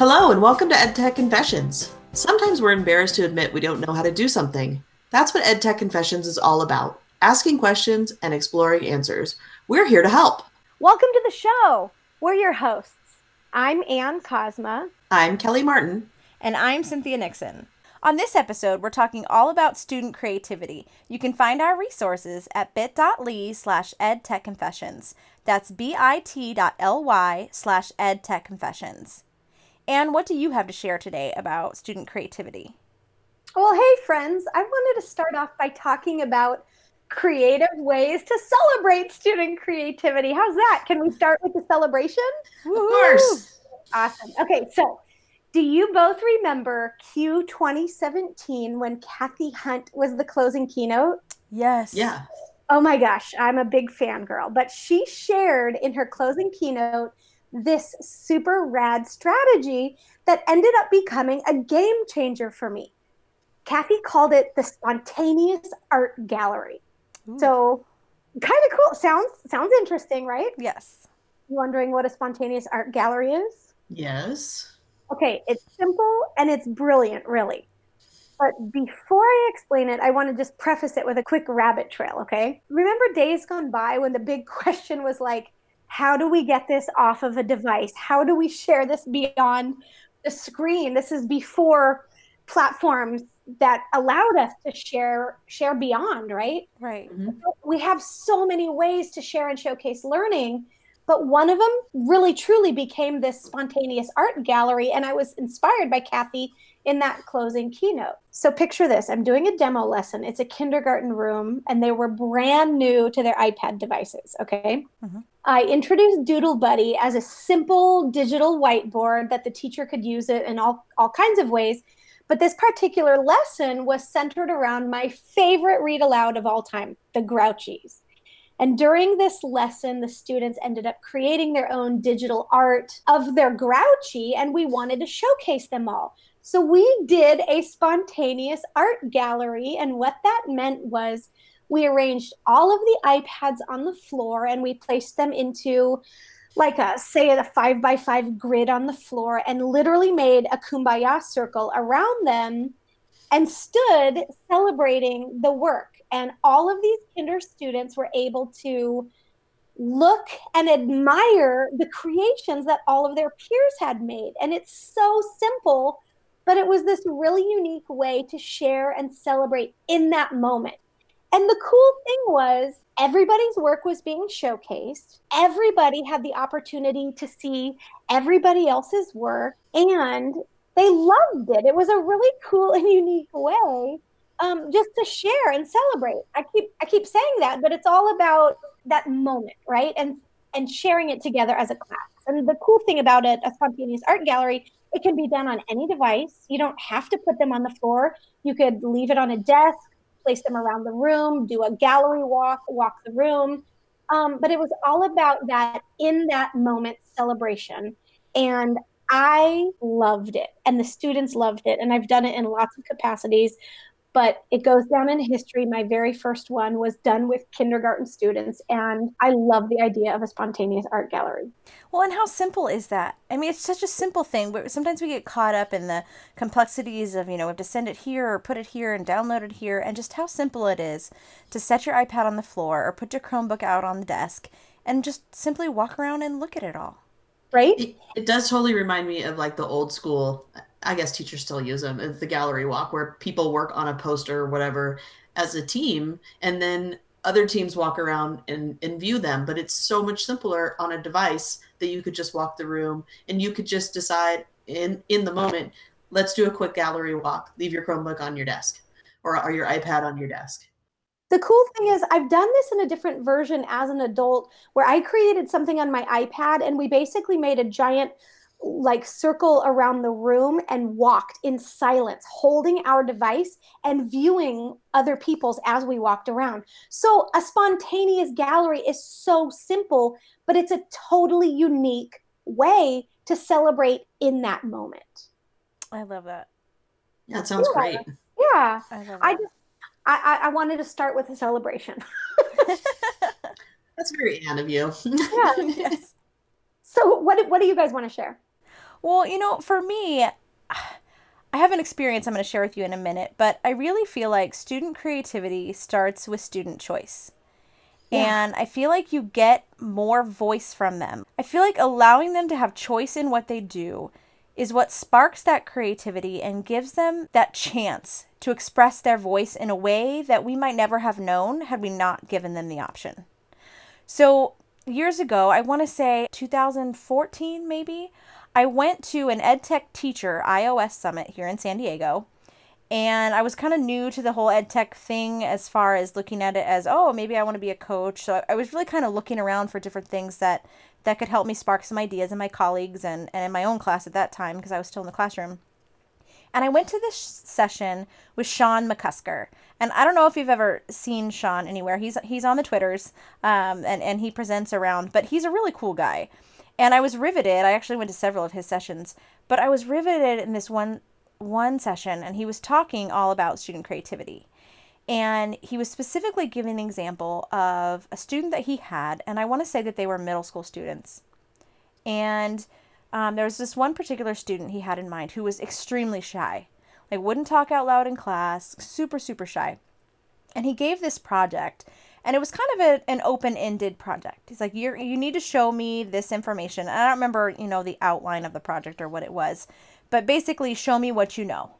Hello and welcome to EdTech Confessions. Sometimes we're embarrassed to admit we don't know how to do something. That's what EdTech Confessions is all about, asking questions and exploring answers. We're here to help. Welcome to the show. We're your hosts. I'm Ann Cosma. I'm Kelly Martin. And I'm Cynthia Nixon. On this episode, we're talking all about student creativity. You can find our resources at bit.ly/edtechconfessions. That's bit.ly/edtechconfessions. Anne, what do you have to share today about student creativity? Well, hey, friends. I wanted to start off by talking about creative ways to celebrate student creativity. How's that? Can we start with the celebration? Of course. Awesome. Okay, so do you both remember Q 2017 when Kathy Hunt was the closing keynote? Yes. Yeah. Oh my gosh, I'm a big fangirl. But she shared in her closing keynote this super rad strategy that ended up becoming a game changer for me. Kathy called it the spontaneous art gallery. Ooh. So kind of cool. Sounds interesting, right? Yes. You wondering what a spontaneous art gallery is? Yes. Okay, it's simple and it's brilliant, really. But before I explain it, I want to just preface it with a quick rabbit trail, okay? Remember days gone by when the big question was like, how do we get this off of a device? How do we share this beyond the screen? This is before platforms that allowed us to share beyond, right? Right. Mm-hmm. We have so many ways to share and showcase learning. But one of them really, truly became this spontaneous art gallery. And I was inspired by Kathy in that closing keynote. So picture this. I'm doing a demo lesson. It's a kindergarten room, and they were brand new to their iPad devices, okay? Mm-hmm. I introduced Doodle Buddy as a simple digital whiteboard that the teacher could use it in all kinds of ways. But this particular lesson was centered around my favorite read aloud of all time, the Grouchies. And during this lesson, the students ended up creating their own digital art of their Grouchie, and we wanted to showcase them all. So we did a spontaneous art gallery, and what that meant was we arranged all of the iPads on the floor, and we placed them into like a 5x5 grid on the floor and literally made a kumbaya circle around them and stood celebrating the work. And all of these kinder students were able to look and admire the creations that all of their peers had made. And it's so simple, but it was this really unique way to share and celebrate in that moment. And the cool thing was everybody's work was being showcased. Everybody had the opportunity to see everybody else's work, and they loved it. It was a really cool and unique way just to share and celebrate. I keep saying that, but it's all about that moment, right? And sharing it together as a class. And the cool thing about it, a spontaneous art gallery, it can be done on any device. You don't have to put them on the floor. You could leave it on a desk, place them around the room, do a gallery walk the room. But it was all about that in that moment celebration. And I loved it. And the students loved it. And I've done it in lots of capacities. But it goes down in history. My very first one was done with kindergarten students. And I love the idea of a spontaneous art gallery. Well, and how simple is that? I mean, it's such a simple thing. But sometimes we get caught up in the complexities of, we have to send it here or put it here and download it here. And just how simple it is to set your iPad on the floor or put your Chromebook out on the desk and just simply walk around and look at it all. Right? It does totally remind me of like the old school, I guess teachers still use them, it's the gallery walk where people work on a poster or whatever as a team, and then other teams walk around and view them. But it's so much simpler on a device that you could just walk the room and you could just decide in the moment, let's do a quick gallery walk, leave your Chromebook on your desk or your iPad on your desk. The cool thing is I've done this in a different version as an adult where I created something on my iPad and we basically made a giant circle around the room and walked in silence, holding our device and viewing other people's as we walked around. So a spontaneous gallery is so simple, but it's a totally unique way to celebrate in that moment. I love that. Yeah, that sounds great. Yeah. I love that. I wanted to start with a celebration. That's very Anne of you. Yeah. Yes. So what do you guys want to share? Well, you know, for me, I have an experience I'm going to share with you in a minute, but I really feel like student creativity starts with student choice. Yeah. And I feel like you get more voice from them. I feel like allowing them to have choice in what they do is what sparks that creativity and gives them that chance to express their voice in a way that we might never have known had we not given them the option. So years ago, I want to say 2014 maybe, I went to an EdTech Teacher iOS Summit here in San Diego, and I was kind of new to the whole EdTech thing as far as looking at it as, oh, maybe I want to be a coach. So I was really kind of looking around for different things that could help me spark some ideas in my colleagues and in my own class at that time because I was still in the classroom. And I went to this session with Sean McCusker. And I don't know if you've ever seen Sean anywhere. He's on the Twitters and he presents around, but he's a really cool guy. And I was riveted. I actually went to several of his sessions, but I was riveted in this one session, and he was talking all about student creativity. And he was specifically giving an example of a student that he had, and I want to say that they were middle school students. And there was this one particular student he had in mind who was extremely shy. Like, wouldn't talk out loud in class, super, super shy. And he gave this project, and it was kind of an open-ended project. He's like, you need to show me this information. And I don't remember, the outline of the project or what it was, but basically show me what you know.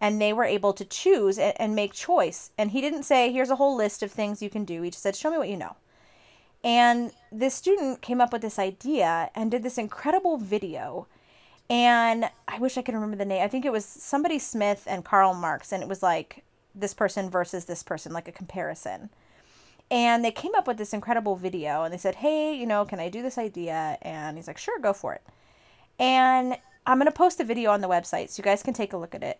And they were able to choose and make choice. And he didn't say, here's a whole list of things you can do. He just said, show me what you know. And this student came up with this idea and did this incredible video. And I wish I could remember the name. I think it was somebody Smith and Karl Marx. And it was like this person versus this person, like a comparison. And they came up with this incredible video. And they said, hey, can I do this idea? And he's like, sure, go for it. And I'm going to post the video on the website so you guys can take a look at it.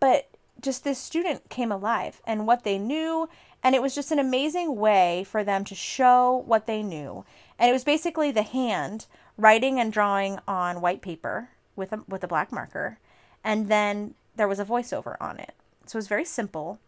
But just this student came alive and what they knew. And it was just an amazing way for them to show what they knew. And it was basically the hand writing and drawing on white paper with a black marker. And then there was a voiceover on it. So it was very simple,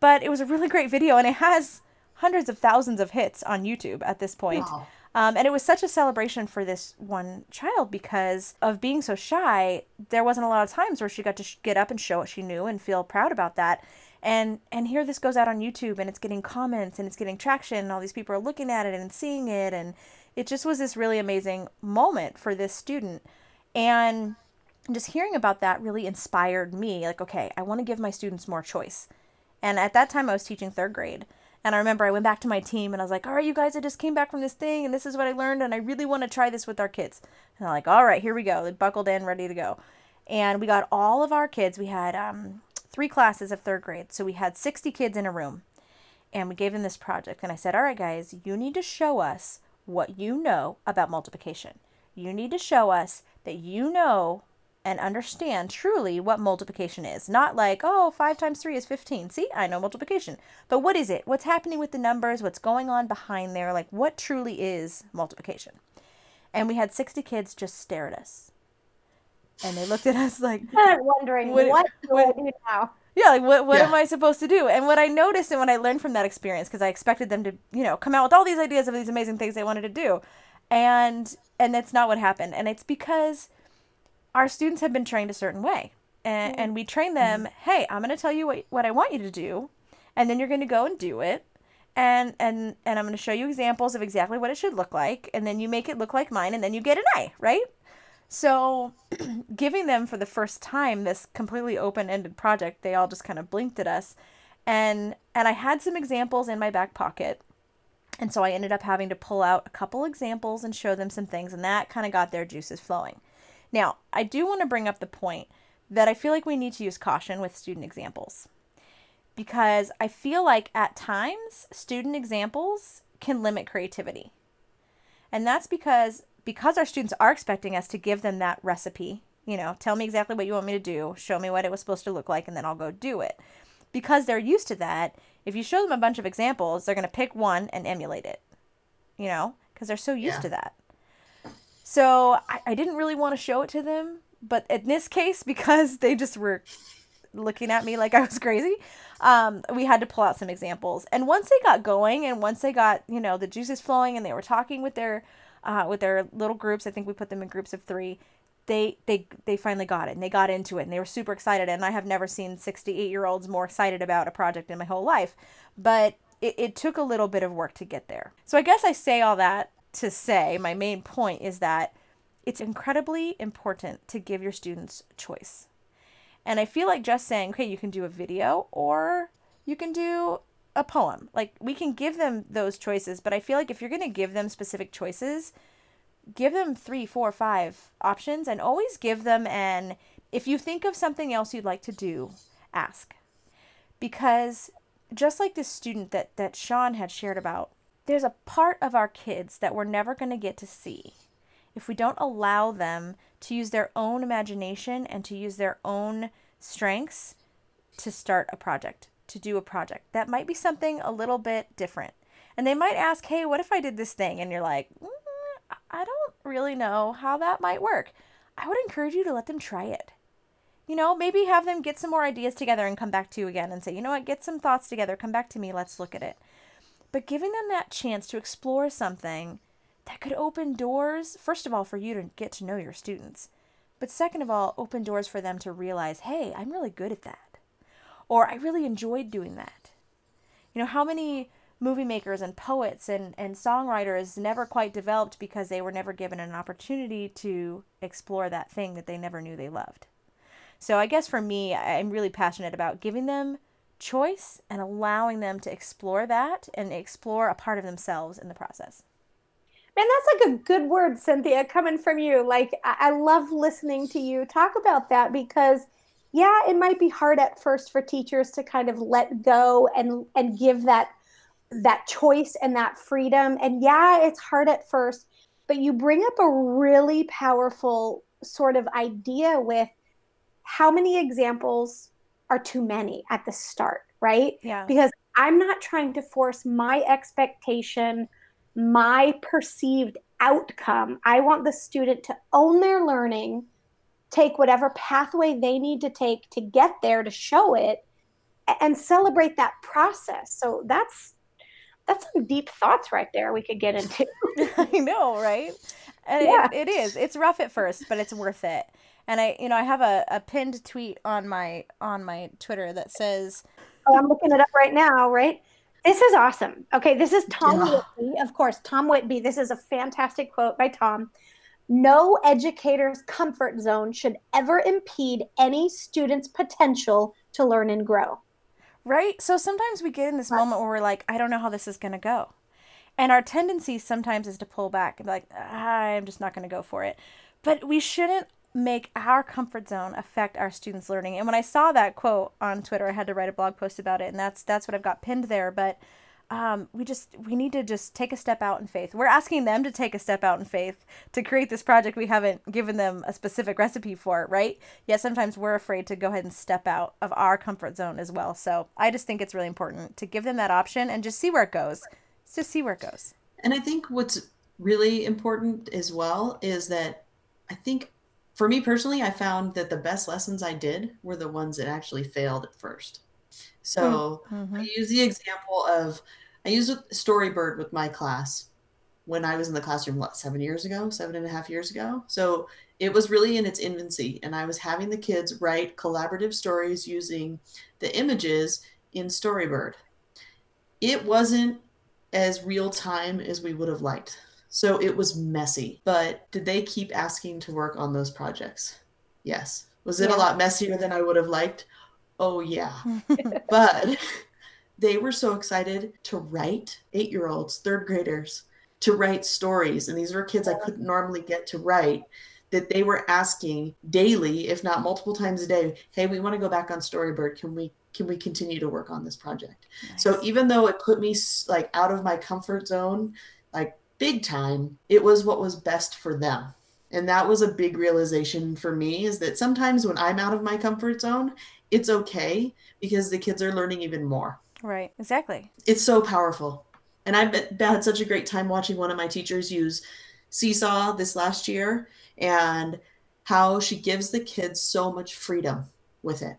but it was a really great video. And it has hundreds of thousands of hits on YouTube at this point. Wow. And it was such a celebration for this one child because of being so shy. There wasn't a lot of times where she got to get up and show what she knew and feel proud about that. And here this goes out on YouTube and it's getting comments and it's getting traction and all these people are looking at it and seeing it. And it just was this really amazing moment for this student. And just hearing about that really inspired me. Like, okay, I want to give my students more choice. And at that time I was teaching third grade. And I remember I went back to my team and I was like, all right, you guys, I just came back from this thing and this is what I learned and I really want to try this with our kids. And I'm like, all right, here we go. They buckled in, ready to go. And we got all of our kids. We had 3 classes of third grade. So we had 60 kids in a room and we gave them this project. And I said, all right, guys, you need to show us what you know about multiplication. You need to show us that you know and understand truly what multiplication is. Not like, oh, 5 times 3 is 15. See, I know multiplication. But what is it? What's happening with the numbers? What's going on behind there? Like, what truly is multiplication? And we had 60 kids just stare at us. And they looked at us like, I'm wondering, what do I do now? Yeah, like, what am I supposed to do? And what I noticed and what I learned from that experience, because I expected them to, come out with all these ideas of these amazing things they wanted to do. And that's not what happened. And it's because our students have been trained a certain way, and we train them, hey, I'm going to tell you what I want you to do, and then you're going to go and do it, and I'm going to show you examples of exactly what it should look like, and then you make it look like mine, and then you get an A, right? So giving them for the first time this completely open-ended project, they all just kind of blinked at us, and I had some examples in my back pocket, and so I ended up having to pull out a couple examples and show them some things, and that kind of got their juices flowing. Now, I do want to bring up the point that I feel like we need to use caution with student examples because I feel like at times student examples can limit creativity. And that's because our students are expecting us to give them that recipe, tell me exactly what you want me to do, show me what it was supposed to look like, and then I'll go do it. Because they're used to that, if you show them a bunch of examples, they're going to pick one and emulate it, because they're so used to that. So I didn't really want to show it to them, but in this case, because they just were looking at me like I was crazy, we had to pull out some examples. And once they got going and once they got, the juices flowing and they were talking with their little groups, I think we put them in groups of 3, they finally got it, and they got into it, and they were super excited. And I have never seen 68-year-olds more excited about a project in my whole life, but it took a little bit of work to get there. So I guess I say all that to say my main point is that it's incredibly important to give your students choice. And I feel like just saying, okay, you can do a video or you can do a poem. Like, we can give them those choices, but I feel like if you're going to give them specific choices, give them 3, 4, 5 options, and always give them an, if you think of something else you'd like to do, ask. Because just like this student that Sean had shared about, there's a part of our kids that we're never going to get to see if we don't allow them to use their own imagination and to use their own strengths to start a project, to do a project. That might be something a little bit different. And they might ask, hey, what if I did this thing? And you're like, I don't really know how that might work. I would encourage you to let them try it. You know, maybe have them get some more ideas together and come back to you again and say, you know what, get some thoughts together, come back to me, let's look at it. But giving them that chance to explore something that could open doors, first of all, for you to get to know your students, but second of all, open doors for them to realize, hey, I'm really good at that, or I really enjoyed doing that. You know, how many movie makers and poets and songwriters never quite developed because they were never given an opportunity to explore that thing that they never knew they loved? So I guess for me, I'm really passionate about giving them choice and allowing them to explore that and explore a part of themselves in the process. And that's like a good word, Cynthia, coming from you. Like, I love listening to you talk about that because, yeah, it might be hard at first for teachers to kind of let go and give that choice and that freedom. And yeah, it's hard at first, but you bring up a really powerful sort of idea with how many examples are too many at the start, right? Yeah. Because I'm not trying to force my expectation, my perceived outcome. I want the student to own their learning, take whatever pathway they need to take to get there, to show it, and celebrate that process. So that's some deep thoughts right there we could get into. I know, right? And yeah. It is. It's rough at first, but it's worth it. And I have a pinned tweet on my Twitter that says, oh, I'm looking it up right now, right? This is awesome. Okay, this is Tom Whitby. Of course, Tom Whitby. This is a fantastic quote by Tom. No educator's comfort zone should ever impede any student's potential to learn and grow. Right? So sometimes we get in this moment where we're like, I don't know how this is going to go. And our tendency sometimes is to pull back and be like, I'm just not going to go for it. But we shouldn't make our comfort zone affect our students' learning. And when I saw that quote on Twitter, I had to write a blog post about it, and that's what I've got pinned there. But we need to just take a step out in faith. We're asking them to take a step out in faith to create this project we haven't given them a specific recipe for, right? Yet sometimes we're afraid to go ahead and step out of our comfort zone as well. So I just think it's really important to give them that option and just see where it goes. And I think what's really important as well is that for me personally, I found that the best lessons I did were the ones that actually failed at first. So I use the example of, I used Storybird with my class when I was in the classroom, 7.5 years ago. So it was really in its infancy, and I was having the kids write collaborative stories using the images in Storybird. It wasn't as real time as we would have liked. So it was messy, but did they keep asking to work on those projects? Yes. Was it a lot messier than I would have liked? Oh yeah. But they were so excited to write, 8-year-olds, third graders, to write stories. And these were kids I couldn't normally get to write, that they were asking daily, if not multiple times a day, hey, we want to go back on Storybird. Can we continue to work on this project? Nice. So even though it put me out of my comfort zone, big time, it was what was best for them. And that was a big realization for me, is that sometimes when I'm out of my comfort zone, it's okay because the kids are learning even more. Right. Exactly. It's so powerful. And I had such a great time watching one of my teachers use Seesaw this last year, and how she gives the kids so much freedom with it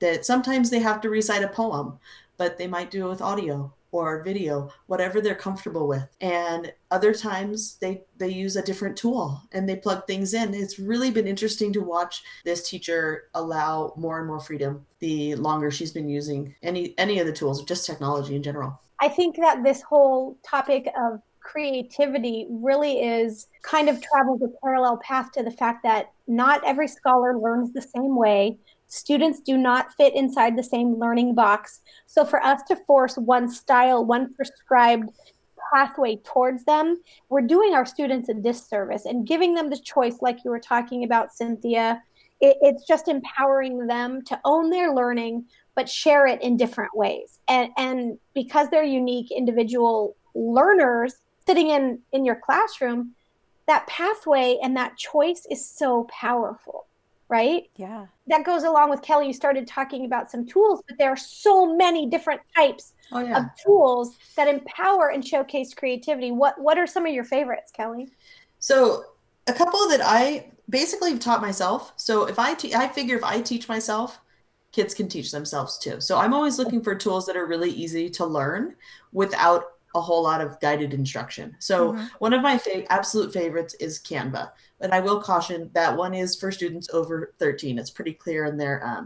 that sometimes they have to recite a poem, but they might do it with audio or video, whatever they're comfortable with. And other times they use a different tool and they plug things in. It's really been interesting to watch this teacher allow more and more freedom the longer she's been using any of the tools, just technology in general. I think that this whole topic of creativity really is kind of travels a parallel path to the fact that not every scholar learns the same way. Students do not fit inside the same learning box. So for us to force one style, one prescribed pathway towards them, we're doing our students a disservice and giving them the choice, like you were talking about, Cynthia. It's just empowering them to own their learning, but share it in different ways. And because they're unique individual learners sitting in your classroom, that pathway and that choice is so powerful. Right? Yeah. That goes along with, Kelly, you started talking about some tools, but there are so many different types of tools that empower and showcase creativity. What are some of your favorites, Kelly? So a couple that I basically have taught myself. So if I figure if I teach myself, kids can teach themselves too. So I'm always looking for tools that are really easy to learn without a whole lot of guided instruction. So one of my absolute favorites is Canva. And I will caution that one is for students over 13. It's pretty clear in their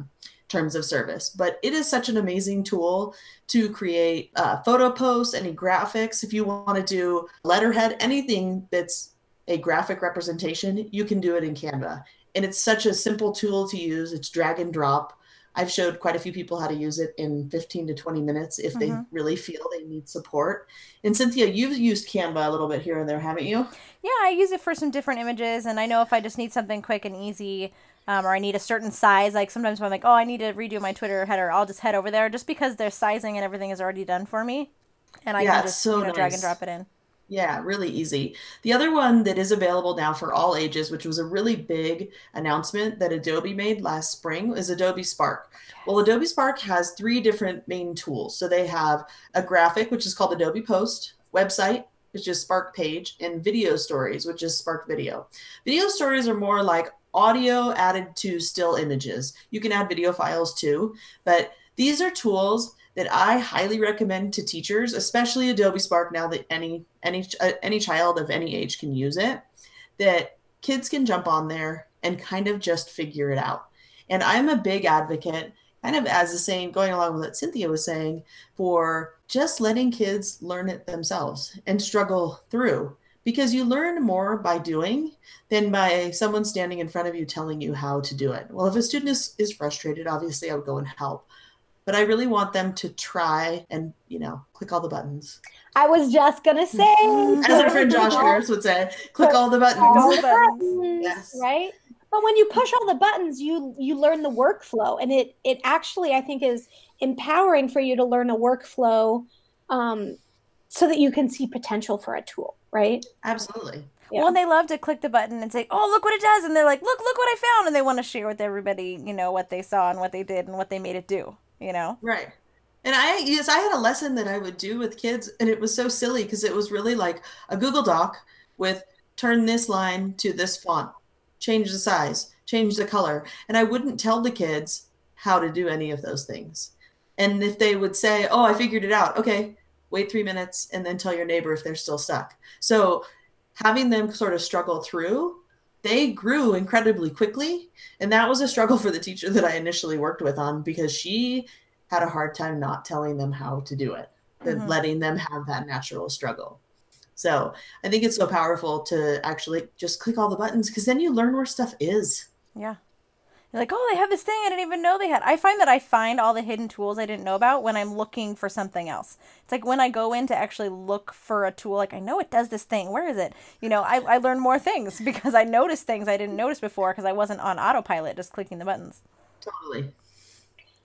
terms of service, but it is such an amazing tool to create photo posts, any graphics. If you want to do letterhead, anything that's a graphic representation, you can do it in Canva. And it's such a simple tool to use. It's drag and drop. I've showed quite a few people how to use it in 15 to 20 minutes if they really feel they need support. And Cynthia, you've used Canva a little bit here and there, haven't you? Yeah, I use it for some different images. And I know if I just need something quick and easy, or I need a certain size, like sometimes when I'm like, oh, I need to redo my Twitter header, I'll just head over there just because their sizing and everything is already done for me. And I can just drag and drop it in. Yeah, really easy. The other one that is available now for all ages, which was a really big announcement that Adobe made last spring, is Adobe Spark. Well, Adobe Spark has three different main tools. So they have a graphic, which is called Adobe Post, website, which is Spark Page, and video stories, which is Spark Video. Video stories are more like audio added to still images. You can add video files too, but these are tools that I highly recommend to teachers, especially Adobe Spark, now that any child of any age can use it, that kids can jump on there and kind of just figure it out. And I'm a big advocate, kind of as the same, going along with what Cynthia was saying, for just letting kids learn it themselves and struggle through, because you learn more by doing than by someone standing in front of you telling you how to do it. Well, if a student is frustrated, obviously I would go and help. But I really want them to try and, click all the buttons. I was just going to say. As our friend Josh Harris would say, click all the buttons. All the buttons. Yes. Right? But when you push all the buttons, you learn the workflow. And it actually, I think, is empowering for you to learn a workflow so that you can see potential for a tool, right? Absolutely. Yeah. Well, they love to click the button and say, oh, look what it does. And they're like, look what I found. And they want to share with everybody, what they saw and what they did and what they made it do. Right. And I had a lesson that I would do with kids, and it was so silly because it was really like a Google Doc with turn this line to this font, change the size, change the color. And I wouldn't tell the kids how to do any of those things. And if they would say, oh, I figured it out. Okay, wait 3 minutes and then tell your neighbor if they're still stuck. So having them sort of struggle through, they grew incredibly quickly. And that was a struggle for the teacher that I initially worked with on, because she had a hard time not telling them how to do it, than letting them have that natural struggle. So I think it's so powerful to actually just click all the buttons, because then you learn where stuff is. Yeah. You're like, oh, they have this thing I didn't even know they had. I find that I find all the hidden tools I didn't know about when I'm looking for something else. It's like when I go in to actually look for a tool, like I know it does this thing. Where is it? I learn more things because I notice things I didn't notice before because I wasn't on autopilot just clicking the buttons. Totally.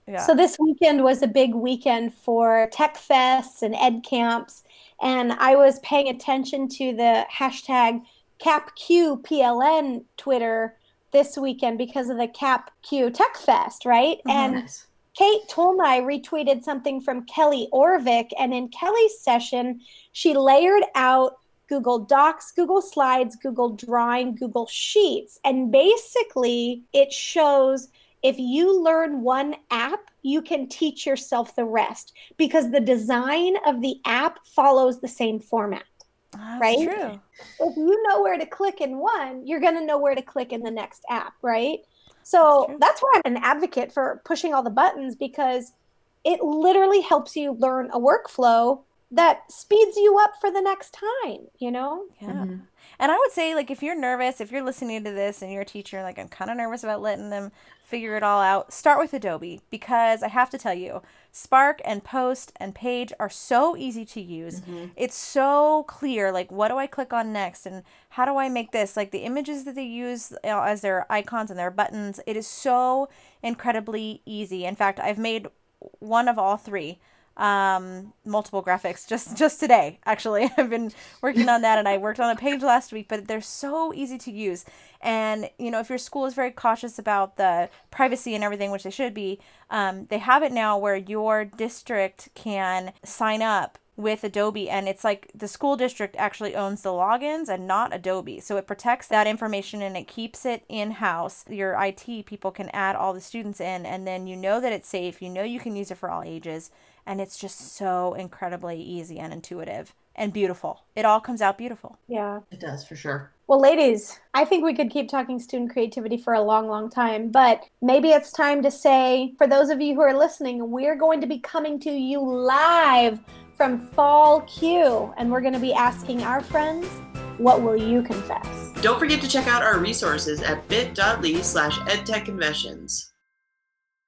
Yeah. So this weekend was a big weekend for tech fests and ed camps. And I was paying attention to the hashtag CapQPLN Twitter this weekend because of the CapQ Tech Fest, right? Oh, and nice. Kate Tolnay retweeted something from Kelly Orvick, and in Kelly's session, she layered out Google Docs, Google Slides, Google Drawing, Google Sheets, and basically it shows if you learn one app you can teach yourself the rest, because the design of the app follows the same format. That's right? True. If you know where to click in one, you're going to know where to click in the next app, right? So that's why I'm an advocate for pushing all the buttons, because it literally helps you learn a workflow that speeds you up for the next time, you know? Yeah. Mm-hmm. And I would say, like, if you're nervous, if you're listening to this and you're a teacher, like, I'm kind of nervous about letting them figure it all out, start with Adobe, because I have to tell you, Spark and Post and Page are so easy to use. Mm-hmm. It's so clear, like, what do I click on next and how do I make this? Like, the images that they use, you know, as their icons and their buttons, it is so incredibly easy. In fact, I've made one of all three. Multiple graphics just today, actually. I've been working on that, and I worked on a page last week, but they're so easy to use. And, you know, if your school is very cautious about the privacy and everything, which they should be, they have it now where your district can sign up with Adobe, and it's like the school district actually owns the logins and not Adobe. So it protects that information and it keeps it in-house. Your IT people can add all the students in, and then you know that it's safe, you know you can use it for all ages, and it's just so incredibly easy and intuitive and beautiful. It all comes out beautiful. Yeah. It does, for sure. Well, ladies, I think we could keep talking student creativity for a long, long time, but maybe it's time to say, for those of you who are listening, we're going to be coming to you live from Fall Q, and we're going to be asking our friends, what will you confess? Don't forget to check out our resources at bit.ly/EdTech Confessions.